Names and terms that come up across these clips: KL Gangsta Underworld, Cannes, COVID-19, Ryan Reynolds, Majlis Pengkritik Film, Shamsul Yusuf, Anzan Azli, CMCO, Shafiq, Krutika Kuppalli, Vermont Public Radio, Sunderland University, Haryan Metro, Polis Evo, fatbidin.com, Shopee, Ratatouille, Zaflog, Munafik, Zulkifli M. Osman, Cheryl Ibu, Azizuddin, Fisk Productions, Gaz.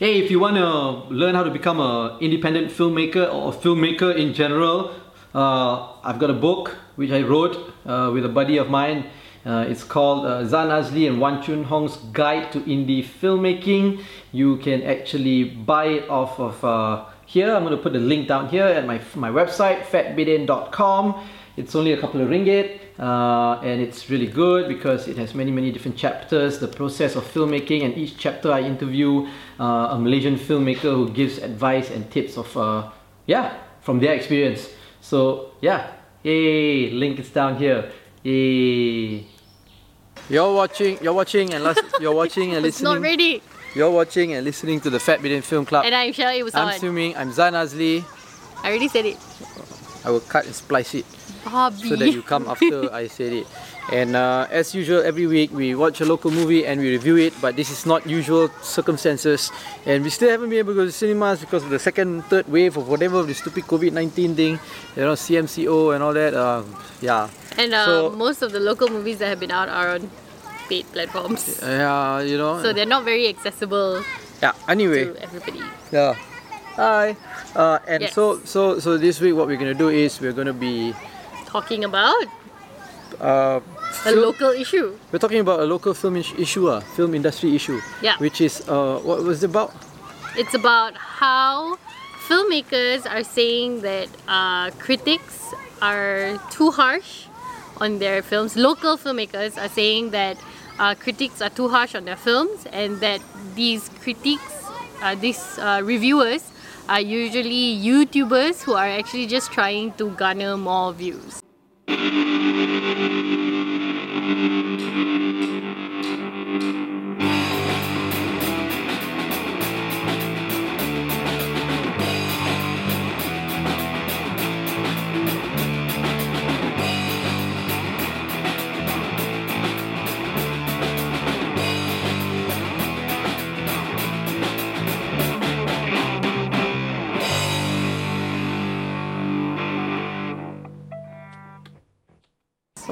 Hey, if you want to learn how to become an independent filmmaker or a filmmaker in general, I've got a book which I wrote with a buddy of mine. It's called Anzan Azli and Wan Chun Hong's Guide to Indie Filmmaking. You can actually buy it off of here. I'm going to put the link down here at my website, fatbidin.com. It's only a couple of ringgit, and it's really good because it has many different chapters, the process of filmmaking, and each chapter I interview a Malaysian filmmaker who gives advice and tips of, from their experience. So yeah, yay, link is down here. Yay. You're watching and listening. It's not ready. You're watching and listening to the Fat Bidin Film Club. And I'm Cheryl Ibu. I'm Zan Azli. I already said it. I will cut and splice it, Bobby, so that you come after I said it. And as usual, every week we watch a local movie and we review it, but this is not usual circumstances, and we still haven't been able to go to cinemas because of the second, third wave of whatever, the stupid COVID-19 thing, you know, CMCO and all that. And so, most of the local movies that have been out are on paid platforms. Yeah, you know. So they're not very accessible. Yeah. Anyway. To everybody. Yeah. Hi. And yes. So this week what we're gonna do is we're gonna be talking about a local issue. We're talking about a local film issue, film industry issue. Yeah. Which is what was it about? It's about how filmmakers are saying that critics are too harsh on their films. Local filmmakers are saying that critics are too harsh on their films, and that these critics, these reviewers, are usually YouTubers who are actually just trying to garner more views.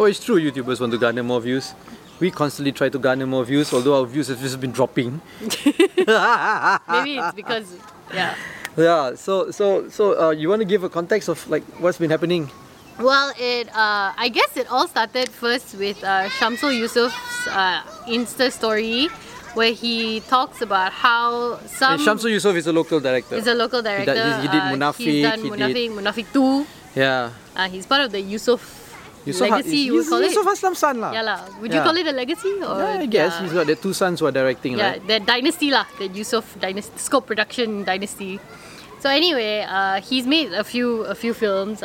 Oh, it's true, YouTubers want to garner more views. We constantly try to garner more views, although our views have just been dropping. Maybe it's because, yeah. Yeah, so you want to give a context of like what's been happening? Well, I guess it all started first with Shamsul Yusuf's Insta story, where he talks about how some... Shamsul Yusuf is a local director. He's a local director. He did Munafik. He's done Munafik 2. Yeah. He's part of the Yusuf... legacy, you call it? Yusuf Aslam's son lah. Yeah lah. Would you call it a legacy? Or yeah, I guess. He's got the two sons who are directing, right? Yeah, their dynasty lah. The Yusuf dynasty, Scope Production dynasty. So anyway, he's made a few films.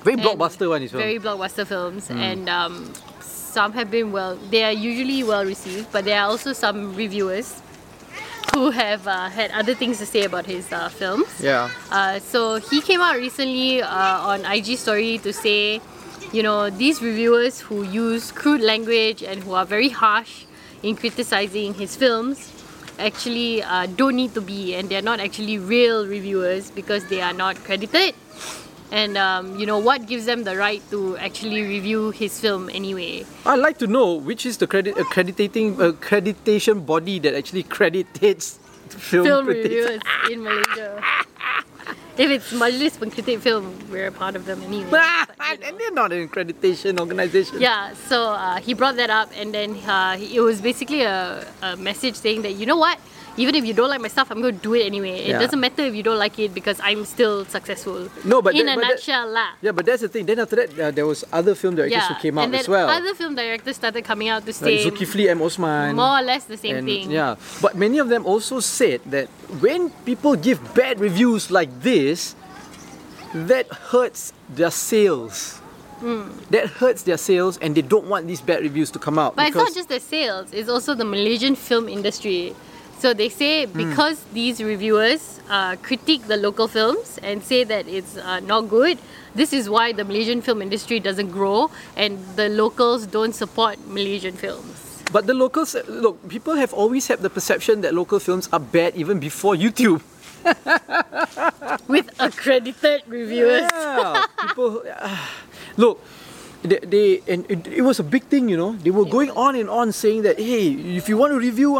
Very blockbuster one, his film. Very blockbuster films. And some have been they are usually well received, but there are also some reviewers who have had other things to say about his films. Yeah. So he came out recently on IG Story to say, you know, these reviewers who use crude language and who are very harsh in criticizing his films actually don't need to be, and they're not actually real reviewers because they are not credited. And you know, what gives them the right to actually review his film anyway? I'd like to know which is the accreditation body that actually creditates film reviewers in Malaysia. If it's Majlis Pengkritik Film, we're a part of them anyway. But, and they're not an accreditation organisation. Yeah, so he brought that up, and then it was basically a message saying that, you know what, even if you don't like my stuff, I'm going to do it anyway. It doesn't matter if you don't like it because I'm still successful. No, but in a nutshell. Yeah, but that's the thing. Then after that, there was other film directors who came out as well. Other film directors started coming out to say, like Zulkifli M. Osman, more or less the same thing. Yeah, but many of them also said that when people give bad reviews like this, that hurts their sales. That hurts their sales, and they don't want these bad reviews to come out. But it's not just their sales; it's also the Malaysian film industry. So they say because these reviewers critique the local films and say that it's not good, this is why the Malaysian film industry doesn't grow and the locals don't support Malaysian films. But the locals, look, people have always had the perception that local films are bad even before YouTube. With accredited reviewers. Yeah, people... look, It was a big thing, you know. They were going on and on saying that, hey, if you want to review,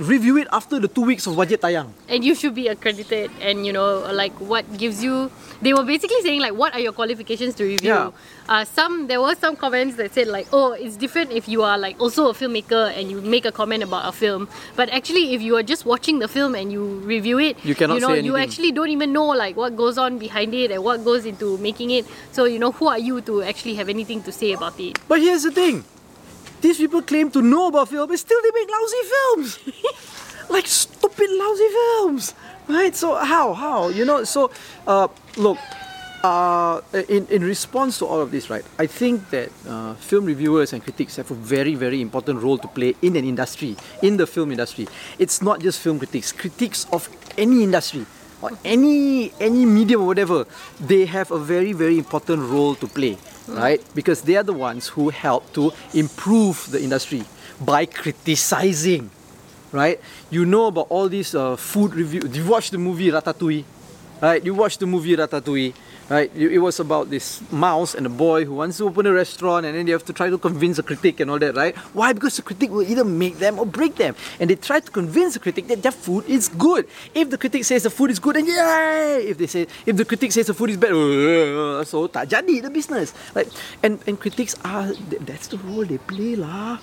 review it after the 2 weeks of Wajid Tayang. And you should be accredited and, you know, like what gives you... They were basically saying like, what are your qualifications to review? Yeah. There were some comments that said like, oh, it's different if you are like also a filmmaker and you make a comment about a film. But actually, if you are just watching the film and you review it, you cannot say anything. You actually don't even know like what goes on behind it and what goes into making it. So, you know, who are you to actually have anything to say about it? But here's the thing. These people claim to know about film, but still they make lousy films. Like stupid lousy films. Right? So how? You know, so look, in response to all of this, right, I think that film reviewers and critics have a very, very important role to play in an industry, in the film industry. It's not just film critics, critics of any industry. Or any medium or whatever, they have a very, very important role to play, right? Because they are the ones who help to improve the industry by criticizing, right? You know about all these food reviews. You watch the movie Ratatouille, right? Right? It was about this mouse and a boy who wants to open a restaurant, and then they have to try to convince a critic and all that, right? Why? Because the critic will either make them or break them. And they try to convince the critic that their food is good. If the critic says the food is good, then yay! If the critic says the food is bad, so tak jadi the business. Like, and critics are, that's the role they play lah,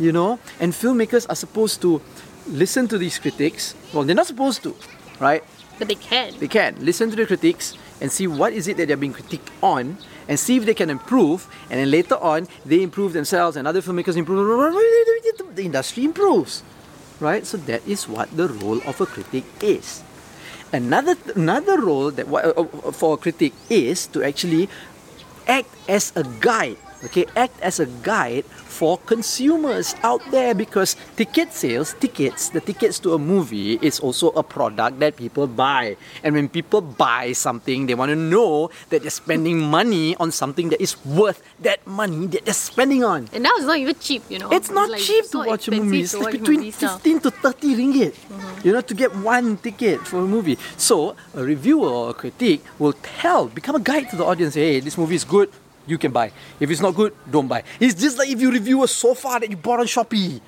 you know? And filmmakers are supposed to listen to these critics. Well, they're not supposed to, right? But they can. They can. Listen to the critics and see what is it that they're being critiqued on and see if they can improve, and then later on they improve themselves and other filmmakers improve, the industry improves, right? So that is what the role of a critic is. Another role that for a critic is to actually act as a guide, okay? Act as a guide for consumers out there, because ticket sales, the tickets to a movie is also a product that people buy. And when people buy something, they want to know that they're spending money on something that is worth that money that they're spending on. And now it's not even cheap, you know. It's not like, cheap to watch a movie. It's like between 15 to 30 ringgit, you know, to get one ticket for a movie. So a reviewer or a critic will become a guide to the audience, hey, this movie is good, you can buy. If it's not good, don't buy. It's just like if you review a sofa that you bought on Shopee.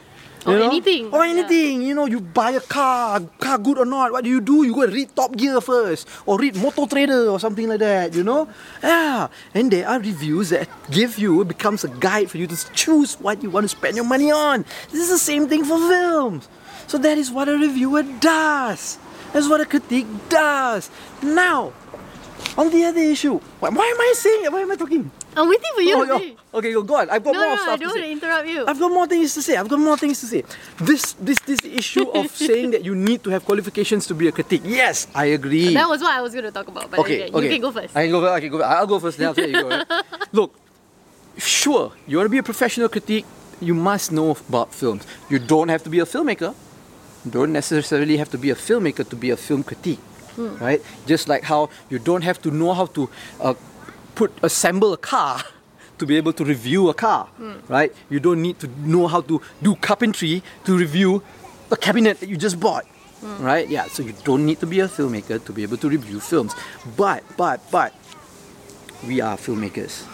Or anything. Yeah. You know, you buy a car good or not, what do? You go and read Top Gear first, or read Motor Trader or something like that, you know? Yeah. And there are reviews that becomes a guide for you to choose what you want to spend your money on. This is the same thing for films. So that is what a reviewer does. That's what a critic does. Now, on the other issue, why am I talking? I'm waiting for you. Okay, go on. I've got more stuff to say. No, I don't want to interrupt you. I've got more things to say. This issue of saying that you need to have qualifications to be a critic. Yes, I agree. That was what I was going to talk about. But okay. You can go first. I'll go first. Then I'll say you go. Right? Look, sure, you want to be a professional critic, you must know about films. You don't have to be a filmmaker. You don't necessarily have to be a filmmaker to be a film critic. Right? Just like how you don't have to know how to assemble a car to be able to review a car, right? You don't need to know how to do carpentry to review a cabinet that you just bought, right? Yeah, so you don't need to be a filmmaker to be able to review films. But, we are filmmakers.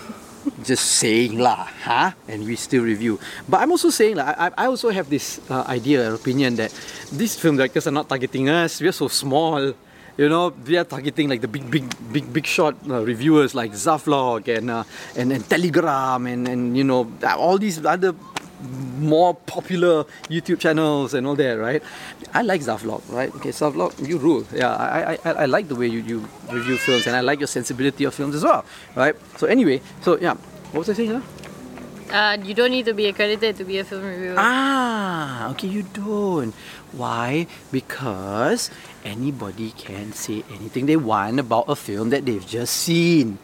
Just saying lah, huh? And we still review. But I'm also saying lah, I also have this idea or opinion that these film directors are not targeting us. We are so small. You know, we are targeting like the big shot reviewers like Zaflog and Telegram and you know, all these other more popular YouTube channels and all that, right? I like Zaflog, right? Okay, Zaflog, you rule. Yeah, I like the way you review films, and I like your sensibility of films as well, right? So anyway, yeah, what was I saying? You don't need to be accredited to be a film reviewer. Okay, you don't. Why? Because anybody can say anything they want about a film that they've just seen,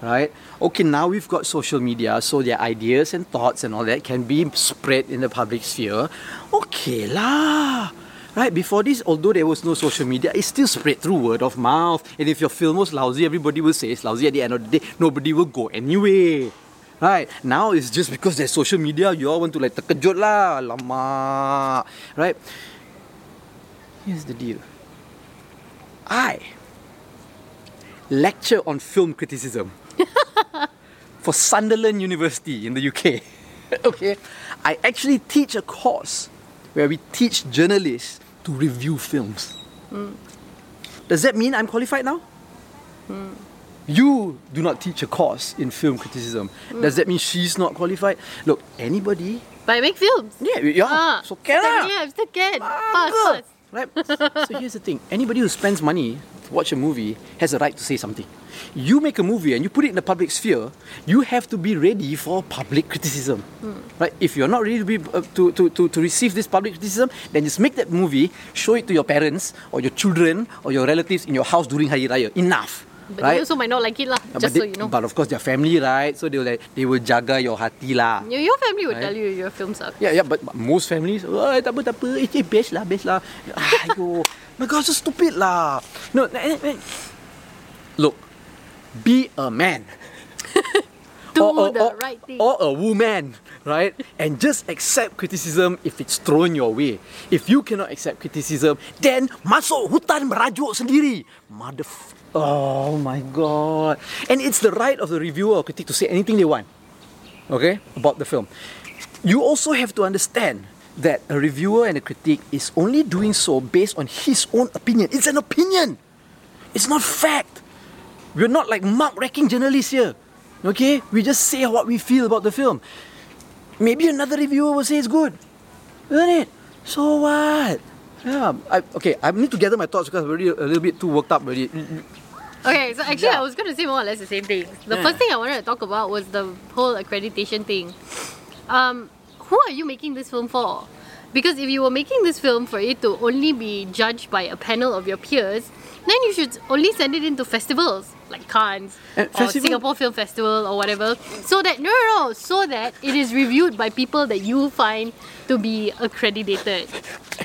right? Okay, now we've got social media, so their ideas and thoughts and all that can be spread in the public sphere. Okay lah. Right, before this, although there was no social media, it still spread through word of mouth. And if your film was lousy, everybody will say it's lousy. At the end of the day, nobody will go anyway. Right, now it's just because there's social media, you all want to like terkejut lah, alamak. Right? Here's the deal. I lecture on film criticism for Sunderland University in the UK. Okay, I actually teach a course where we teach journalists to review films. Does that mean I'm qualified now? You do not teach a course in film criticism. Does that mean she's not qualified? Look, anybody... But I make films. Yeah. So can I still can. Pass. Right? So here's the thing. Anybody who spends money to watch a movie has a right to say something. You make a movie and you put it in the public sphere, you have to be ready for public criticism. Right? If you're not ready to be to receive this public criticism, then just make that movie, show it to your parents or your children or your relatives in your house during Hari Raya. Enough. But right? They also might not like it lah, just so you know. But of course, their family, right? So they will jaga your hati lah. Your family would tell you your film sucks. Yeah, but most families, tak apa, it's best lah. Ayo, my God, so stupid lah. No, look, be a man. Do the right thing. Or a woman, right? And just accept criticism if it's thrown your way. If you cannot accept criticism, then masuk hutan merajuk sendiri. Oh my God. And it's the right of the reviewer or critic to say anything they want, okay, about the film. You also have to understand that a reviewer and a critic is only doing so based on his own opinion. It's an opinion. It's not fact. We're not like mark-wrecking journalists here, okay? We just say what we feel about the film. Maybe another reviewer will say it's good, isn't it? So what? Yeah. I need to gather my thoughts because I'm already a little bit too worked up already. Okay, so actually I was going to say more or less the same thing. The first thing I wanted to talk about was the whole accreditation thing. Who are you making this film for? Because if you were making this film for it to only be judged by a panel of your peers, then you should only send it into festivals like Cannes or Singapore Film Festival or whatever, so that it is reviewed by people that you find to be accredited.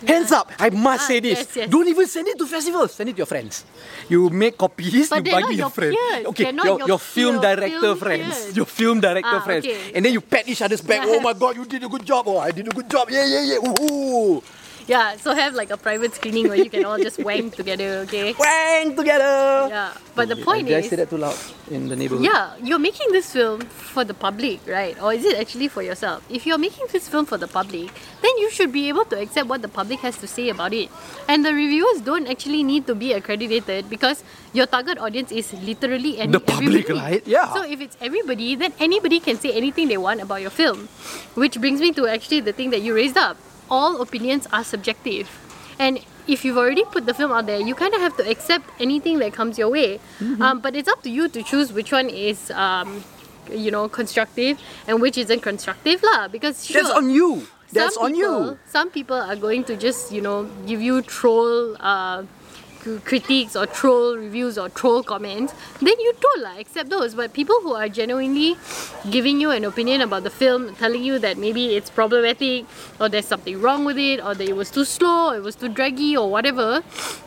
Hands up! I must say this. Yes. Don't even send it to festivals. Send it to your friends. You make copies. But you bagi your friends. Okay, your film director friends. Peers. Your film director friends. Okay. And then you pat each other's back. Oh my God, you did a good job. Oh, I did a good job. Yeah. Woohoo! Yeah, so have like a private screening where you can all just wang together, okay? Wang together! Yeah, but the point is... Did I say that too loud in the neighborhood? Yeah, you're making this film for the public, right? Or is it actually for yourself? If you're making this film for the public, then you should be able to accept what the public has to say about it. And the reviewers don't actually need to be accredited because your target audience is literally everybody. The public, right? Yeah. So if it's everybody, then anybody can say anything they want about your film. Which brings me to actually the thing that you raised up. All opinions are subjective. And if you've already put the film out there, you kind of have to accept anything that comes your way. But it's up to you to choose which one is, constructive and which isn't constructive lah. Because sure, that's on you. Some people are going to just, give you troll critiques or troll reviews or troll comments. Then you troll lah, accept those. But people who are genuinely giving you an opinion about the film, telling you that maybe it's problematic or there's something wrong with it or that it was too slow or it was too draggy or whatever,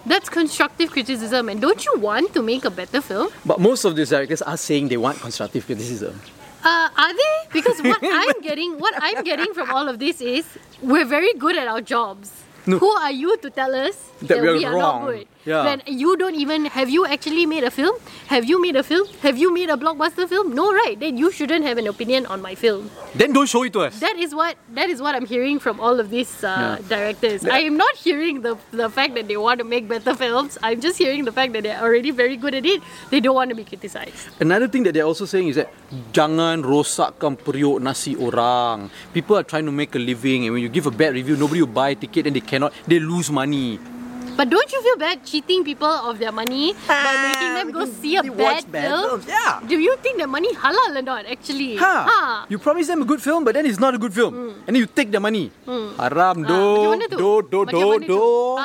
that's constructive criticism. And don't you want to make a better film? But most of these directors are saying they want constructive criticism. Are they? Because what I'm getting from all of this is we're very good at our jobs. No. Who are you to tell us that we are wrong. Not good? Yeah. When you don't even... Have you actually made a film? Have you made a film? Have you made a blockbuster film? No, right? Then you shouldn't have an opinion on my film. Then don't show it to us. That is what I'm hearing from all of these directors. Yeah. I am not hearing the fact that they want to make better films. I'm just hearing the fact that they're already very good at it. They don't want to be criticized. Another thing that they're also saying is that jangan rosakkan periuk nasi orang. People are trying to make a living, and when you give a bad review, nobody will buy a ticket and they lose money. But don't you feel bad cheating people of their money by making them go see a bad film? Yeah. Do you think their money halal or not, actually? You promise them a good film, but then it's not a good film. And then you take their money. Haram, do. How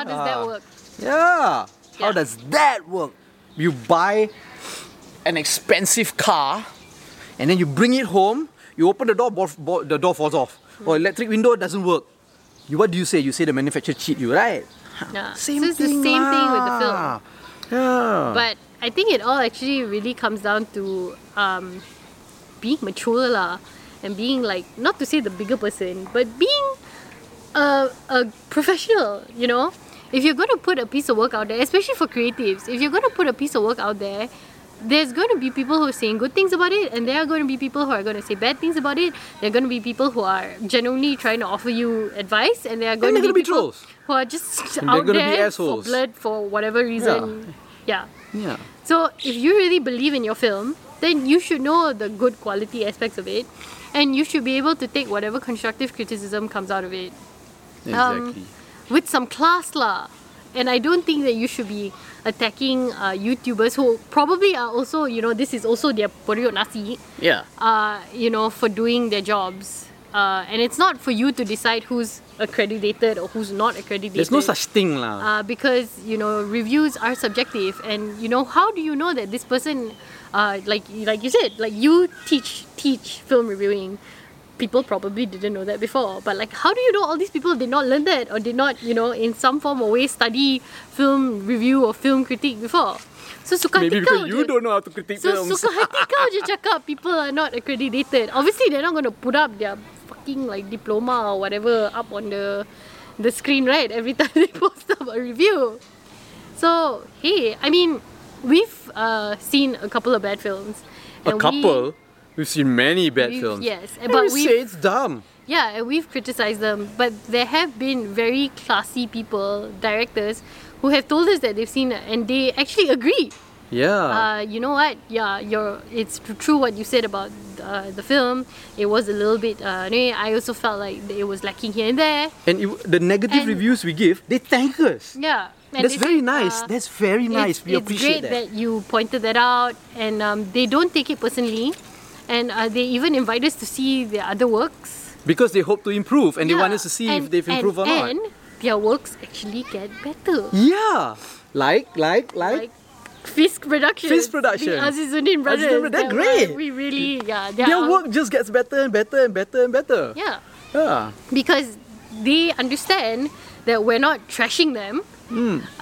does that work? Yeah. How does that work? You buy an expensive car, and then you bring it home, you open the door, the door falls off. Or electric window doesn't work. What do you say? You say the manufacturer cheat you, right? Yeah. So it's the same thing with the film. Yeah. But I think it all actually really comes down to being mature and being like, not to say the bigger person, but being a professional, If you're going to put a piece of work out there, especially for creatives, there's going to be people who are saying good things about it, and there are going to be people who are going to say bad things about it. There are going to be people who are genuinely trying to offer you advice, and there are going to be people who are just out there for blood for whatever reason. Yeah. So if you really believe in your film, then you should know the good quality aspects of it, and you should be able to take whatever constructive criticism comes out of it. Exactly. With some class lah. And I don't think that you should be attacking YouTubers who probably are also, you know, this is also their period nasi. Yeah. You know, for doing their jobs. And it's not for you to decide who's accredited or who's not accredited. There's no such thing lah. Because, you know, reviews are subjective. And, you know, how do you know that this person, like you said, like you teach film reviewing. People probably didn't know that before, but like, how do you know all these people did not learn that or did not, you know, in some form or way study film review or film critique before? So suka hati kau je. Maybe because you don't know how to critique films. So suka hati kau je cakap people are not accredited. Obviously, they're not going to put up their fucking like diploma or whatever up on the screen, right? Every time they post up a review. So hey, I mean, we've seen a couple of bad films. We've seen many bad films. Yes, but we say it's dumb. Yeah, and we've criticized them. But there have been very classy people, directors, who have told us that they've seen and they actually agree. Yeah. You know what? Yeah, it's true what you said about the film. It was a little bit. I also felt like it was lacking here and there. And the negative reviews we give, they thank us. Yeah. And that's very nice. That's very nice. We appreciate that. It's great that you pointed that out, and they don't take it personally. And they even invite us to see their other works. Because they hope to improve and they want us to see if they've improved or not. And their works actually get better. Yeah. Like Fisk Productions. The Azizuddin brothers. They're great. We really, their work just gets better and better and better and better. Yeah. Because they understand that we're not trashing them.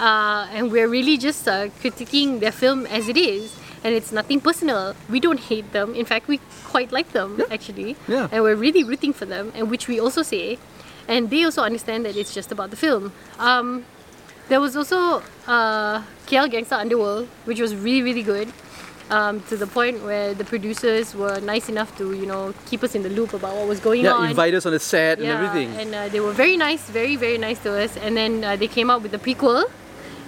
And we're really just critiquing their film as it is. And it's nothing personal. We don't hate them. In fact, we quite like them, actually. Yeah. And we're really rooting for them, and which we also say. And they also understand that it's just about the film. There was also KL Gangsta Underworld, which was really, really good. To the point where the producers were nice enough to, you know, keep us in the loop about what was going on. Yeah, invite us on the set and everything. And they were very nice, very, very nice to us. And then they came out with the prequel,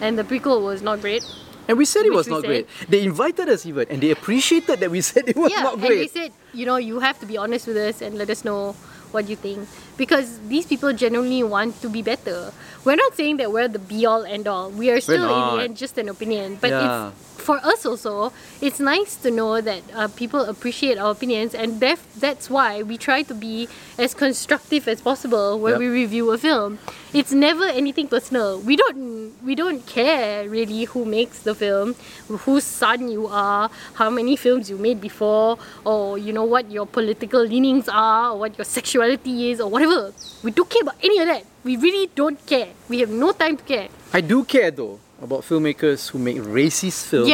and the prequel was not great. And we said it was not great. They invited us even, and they appreciated that we said it was not great. Yeah, and they said, you know, you have to be honest with us and let us know what you think. Because these people genuinely want to be better. We're not saying that we're the be-all, end-all. We are still, in the end, just an opinion. But it's, for us also, it's nice to know that people appreciate our opinions. And that's why we try to be as constructive as possible when we review a film. It's never anything personal. We don't care really who makes the film, whose son you are, how many films you made before, or you know what your political leanings are, or what your sexuality is, or whatever. We don't care about any of that. We really don't care. We have no time to care. I do care though about filmmakers who make racist films.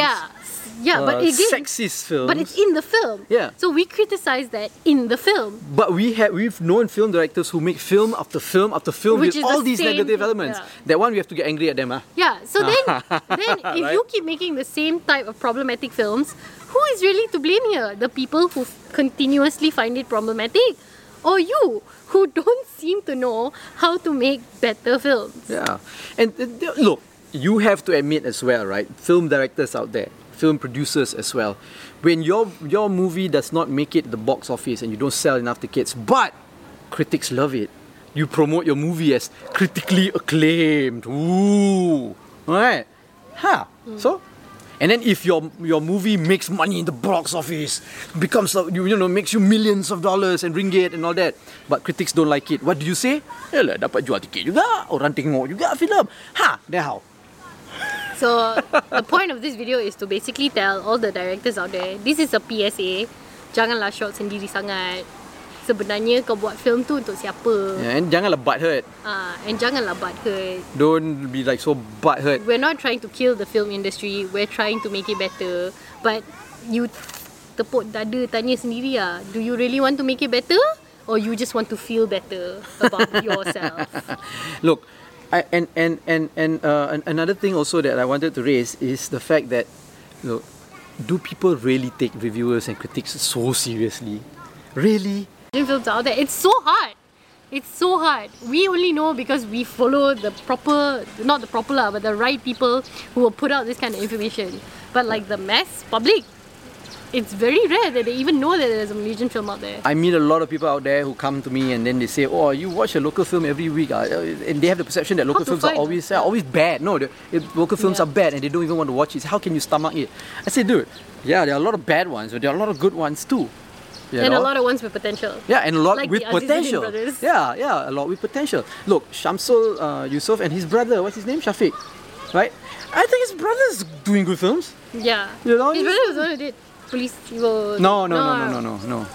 Yeah, but it is sexist films. But it's in the film. Yeah. So we criticize that in the film. But we've known film directors who make film after film after film with all these negative elements. Yeah. That one we have to get angry at them. Yeah. So then if you keep making the same type of problematic films, who is really to blame here? The people who continuously find it problematic, or you who don't seem to know how to make better films? Yeah. And look, you have to admit as well, right? Film directors out there, film producers as well, when your movie does not make it the box office and you don't sell enough tickets, but critics love it, you promote your movie as critically acclaimed. Ooh, alright, So, and then if your movie makes money in the box office, becomes, makes you millions of dollars and ringgit and all that, but critics don't like it, what do you say? Yalah, dapat jual tiket juga, orang tengok juga film. Then how? So, the point of this video is to basically tell all the directors out there, this is a PSA. Janganlah short sendiri sangat. Sebenarnya kau buat film tu untuk siapa? Yeah, and janganlah butthurt. And janganlah butthurt. Don't be like so butthurt. We're not trying to kill the film industry. We're trying to make it better. But you tepuk dada tanya sendiri lah. Do you really want to make it better? Or you just want to feel better about yourself? Look. Another thing also that I wanted to raise is the fact that, look, Do people really take reviewers and critics so seriously? Really? Indian films out there, it's so hard. It's so hard. We only know because we follow the proper, not the proper, but the right people who will put out this kind of information. But like the mass public, it's very rare that they even know that there's a Malaysian film out there. I meet a lot of people out there who come to me and then they say, oh, you watch a local film every week. And they have the perception that local films are always bad. No, local films are bad and they don't even want to watch it. How can you stomach it? I say, dude, yeah, there are a lot of bad ones, but there are a lot of good ones too. You know? A lot of ones with potential. Yeah, and a lot like with potential. Yeah, a lot with potential. Look, Shamsul Yusuf and his brother, what's his name? Shafiq, right? I think his brother's doing good films. Yeah. You know, his brother was the one who did Polis Evo. No.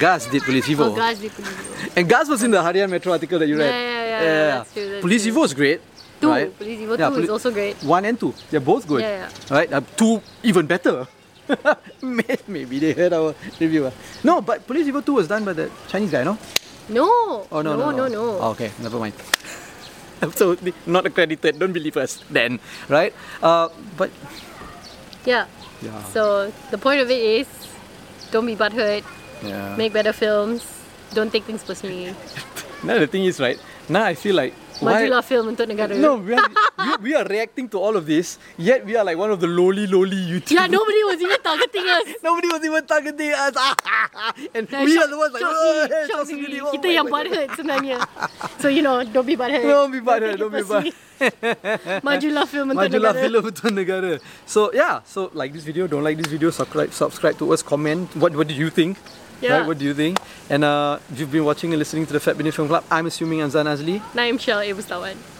Gaz did Polis Evo. Oh, Gaz did Polis Evo. And Gaz was in the Haryan Metro article that you read. Yeah. That's true, Polis Evo is great. Right? Polis Evo 2 is also great. 1 and 2, they're both good. Yeah. Right? 2 even better. Maybe they heard our review. No, but Polis Evo 2 was done by the Chinese guy, no? No. Oh, okay, never mind. Absolutely not accredited, don't believe us then, right? But... Yeah. So, the point of it is, don't be butthurt, make better films, don't take things personally. Now the thing is, right, now I feel like... Majulah film untuk negara. No, we are reacting to all of this, yet we are like one of the lowly YouTubers. Yeah, nobody was even targeting us. And nah, we are the ones like, oh, kita yang butthurt sebenarnya. So, you know, don't be butthurt. Majulah film untuk negara. So, yeah. So, like this video, don't like this video, subscribe to us, comment. What do you think? Yeah. Right, what do you think? And you've been watching and listening to the Fatbidin Film Club. I'm assuming Anzan Azli. And I'm Cheryl Ibu.